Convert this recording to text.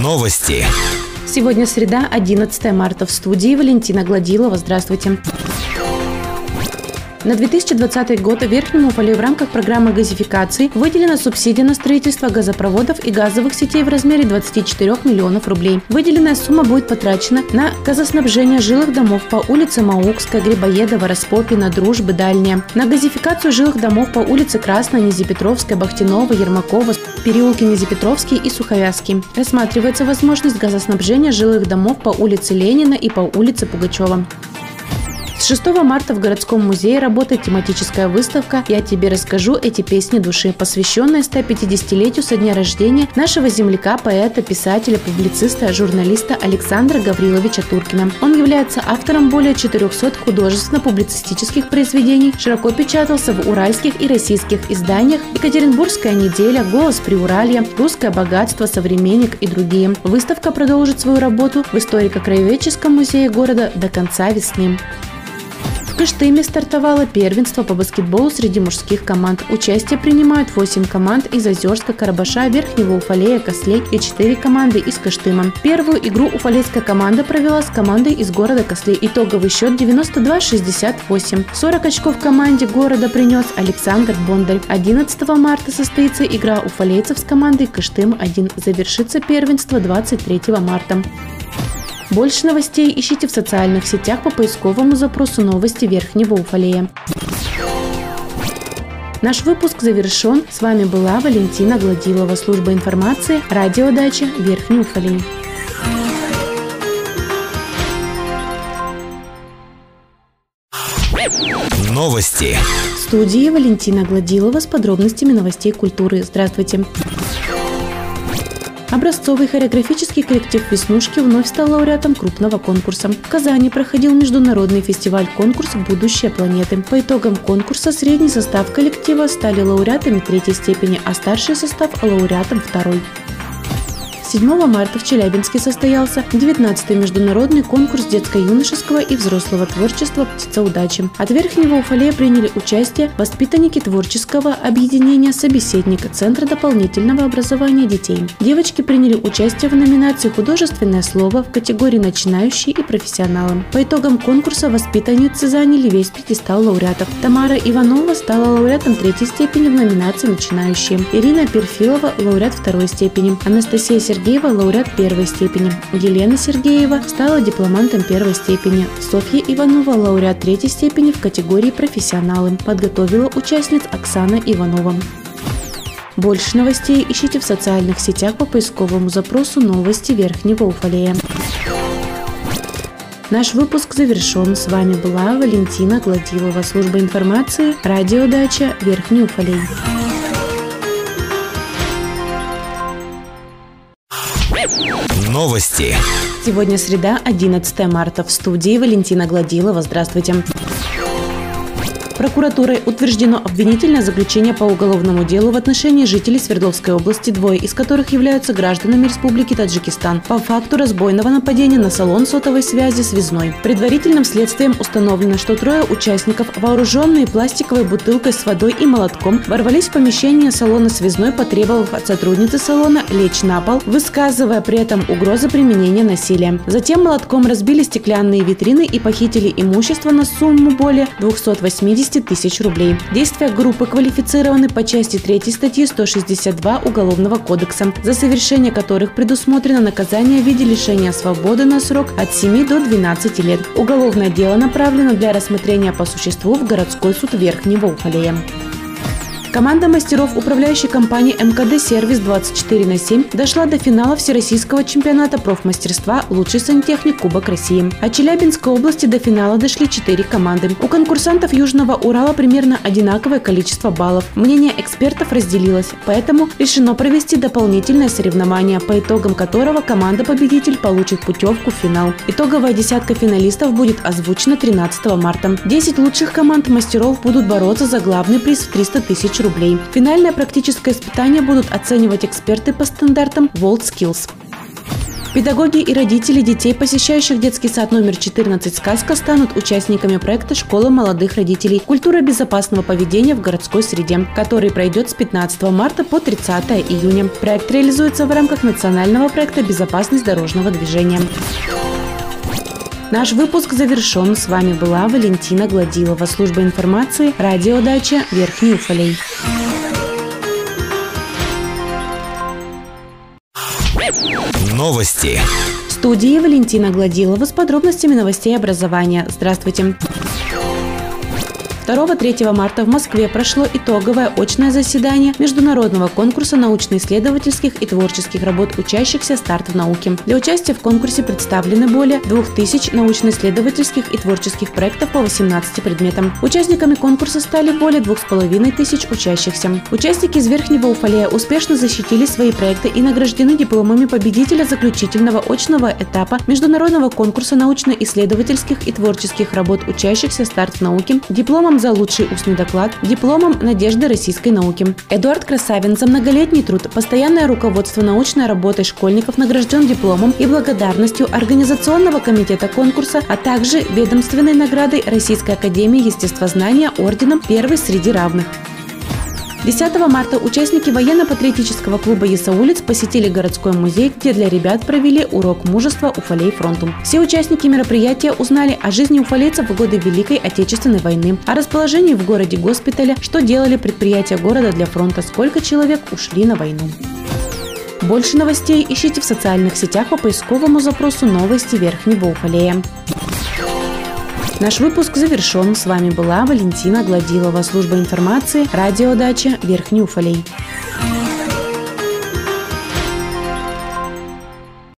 Новости. Сегодня среда, 11 марта. В студии Валентина Гладилова. Здравствуйте. На 2020 год в Верхнем Уфалее в рамках программы газификации выделена субсидия на строительство газопроводов и газовых сетей в размере 24 миллионов рублей. Выделенная сумма будет потрачена на газоснабжение жилых домов по улице Маукская, Грибоедова, Распопина, Дружбы, Дальняя, на газификацию жилых домов по улице Красная, Низепетровская, Бахтинова, Ермакова, переулки Низепетровский и Суховязский. Рассматривается возможность газоснабжения жилых домов по улице Ленина и по улице Пугачева. С 6 марта в городском музее работает тематическая выставка «Я тебе расскажу эти песни души», посвященная 150-летию со дня рождения нашего земляка, поэта, писателя, публициста, журналиста Александра Гавриловича Туркина. Он является автором более 400 художественно-публицистических произведений, широко печатался в уральских и российских изданиях «Екатеринбургская неделя», «Голос при Уралье», «Русское богатство», «Современник» и другие. Выставка продолжит свою работу в историко-краеведческом музее города до конца весны. В Кыштыме стартовало первенство по баскетболу среди мужских команд. Участие принимают 8 команд из Озерска, Карабаша, Верхнего Уфалея, Кослей и 4 команды из Кыштыма. Первую игру уфалейская команда провела с командой из города Кослей. Итоговый счет 92-68. 40 очков команде города принес Александр Бондарь. 11 марта состоится игра уфалейцев с командой Кыштым-1. Завершится первенство 23 марта. Больше новостей ищите в социальных сетях по поисковому запросу «Новости Верхнего Уфалея». Наш выпуск завершен. С вами была Валентина Гладилова, служба информации, радио «Дача», Верхний Уфалей. Новости. В студии Валентина Гладилова с подробностями новостей культуры. Здравствуйте. Образцовый хореографический коллектив «Веснушки» вновь стал лауреатом крупного конкурса. В Казани проходил международный фестиваль-конкурс «Будущее планеты». По итогам конкурса средний состав коллектива стали лауреатами третьей степени, а старший состав – лауреатом второй. 7 марта в Челябинске состоялся 19-й международный конкурс детско-юношеского и взрослого творчества «Птица удачи». От Верхнего Уфалея приняли участие воспитанники творческого объединения «Собеседник» Центра дополнительного образования детей. Девочки приняли участие в номинации «Художественное слово» в категории «Начинающие» и «Профессионалы». По итогам конкурса воспитанницы заняли весь пьедестал лауреатов. Тамара Иванова стала лауреатом третьей степени в номинации «Начинающие». Ирина Перфилова – лауреат второй степени. Анастасия Сергеева – лауреат первой степени. Елена Сергеева стала дипломантом первой степени. Софья Иванова – лауреат третьей степени в категории «Профессионалы». Подготовила участниц Оксана Иванова. Больше новостей ищите в социальных сетях по поисковому запросу «Новости Верхнего Уфалея». Наш выпуск завершен. С вами была Валентина Гладилова, служба информации, радио «Дача», Верхний Уфалей. Новости. Сегодня среда, 11 марта. В студии Валентина Гладилова. Здравствуйте. Прокуратурой утверждено обвинительное заключение по уголовному делу в отношении жителей Свердловской области, двое из которых являются гражданами Республики Таджикистан, по факту разбойного нападения на салон сотовой связи «Связной». Предварительным следствием установлено, что трое участников, вооруженные пластиковой бутылкой с водой и молотком, ворвались в помещение салона «Связной», потребовав от сотрудницы салона лечь на пол, высказывая при этом угрозы применения насилия. Затем молотком разбили стеклянные витрины и похитили имущество на сумму более 280 тысяч рублей. Действия группы квалифицированы по части 3 статьи 162 Уголовного кодекса, за совершение которых предусмотрено наказание в виде лишения свободы на срок от 7 до 12 лет. Уголовное дело направлено для рассмотрения по существу в городской суд Верхнего Уфалея. Команда мастеров управляющей компании МКД «Сервис-24 на 7» дошла до финала Всероссийского чемпионата профмастерства «Лучший сантехник Кубок России». От Челябинской области до финала дошли 4 команды. У конкурсантов Южного Урала примерно одинаковое количество баллов. Мнение экспертов разделилось, поэтому решено провести дополнительное соревнование, по итогам которого команда-победитель получит путевку в финал. Итоговая десятка финалистов будет озвучена 13 марта. 10 лучших команд мастеров будут бороться за главный приз в 300 тысяч рублей. Финальное практическое испытание будут оценивать эксперты по стандартам WorldSkills. Педагоги и родители детей, посещающих детский сад номер 14 «Сказка», станут участниками проекта «Школа молодых родителей. Культура безопасного поведения в городской среде», который пройдет с 15 марта по 30 июня. Проект реализуется в рамках национального проекта «Безопасность дорожного движения». Наш выпуск завершен. С вами была Валентина Гладилова, служба информации, радио «Дача», Верхний Уфалей. Новости. В студии Валентина Гладилова с подробностями новостей образования. Здравствуйте. 2-3 марта в Москве прошло итоговое очное заседание международного конкурса научно-исследовательских и творческих работ учащихся «Старт в науке». Для участия в конкурсе представлены более 2000 научно-исследовательских и творческих проектов по 18 предметам. Участниками конкурса стали более 2500 учащихся. Участники из Верхнего Уфалея успешно защитили свои проекты и награждены дипломами победителя заключительного очного этапа международного конкурса научно-исследовательских и творческих работ учащихся «Старт в науке», дипломом за лучший устный доклад, дипломом «Надежды российской науки». Эдуард Красавин за многолетний труд, постоянное руководство научной работой школьников награжден дипломом и благодарностью Организационного комитета конкурса, а также ведомственной наградой Российской Академии естествознания орденом «Первый среди равных». 10 марта участники военно-патриотического клуба «Ясаулиц» посетили городской музей, где для ребят провели урок мужества «Уфалей фронту». Все участники мероприятия узнали о жизни уфалейцев в годы Великой Отечественной войны, о расположении в городе госпиталя, что делали предприятия города для фронта, сколько человек ушли на войну. Больше новостей ищите в социальных сетях по поисковому запросу «Новости Верхнего Уфалея». Наш выпуск завершен. С вами была Валентина Гладилова, служба информации, радио «Дача», Верхний Уфалей.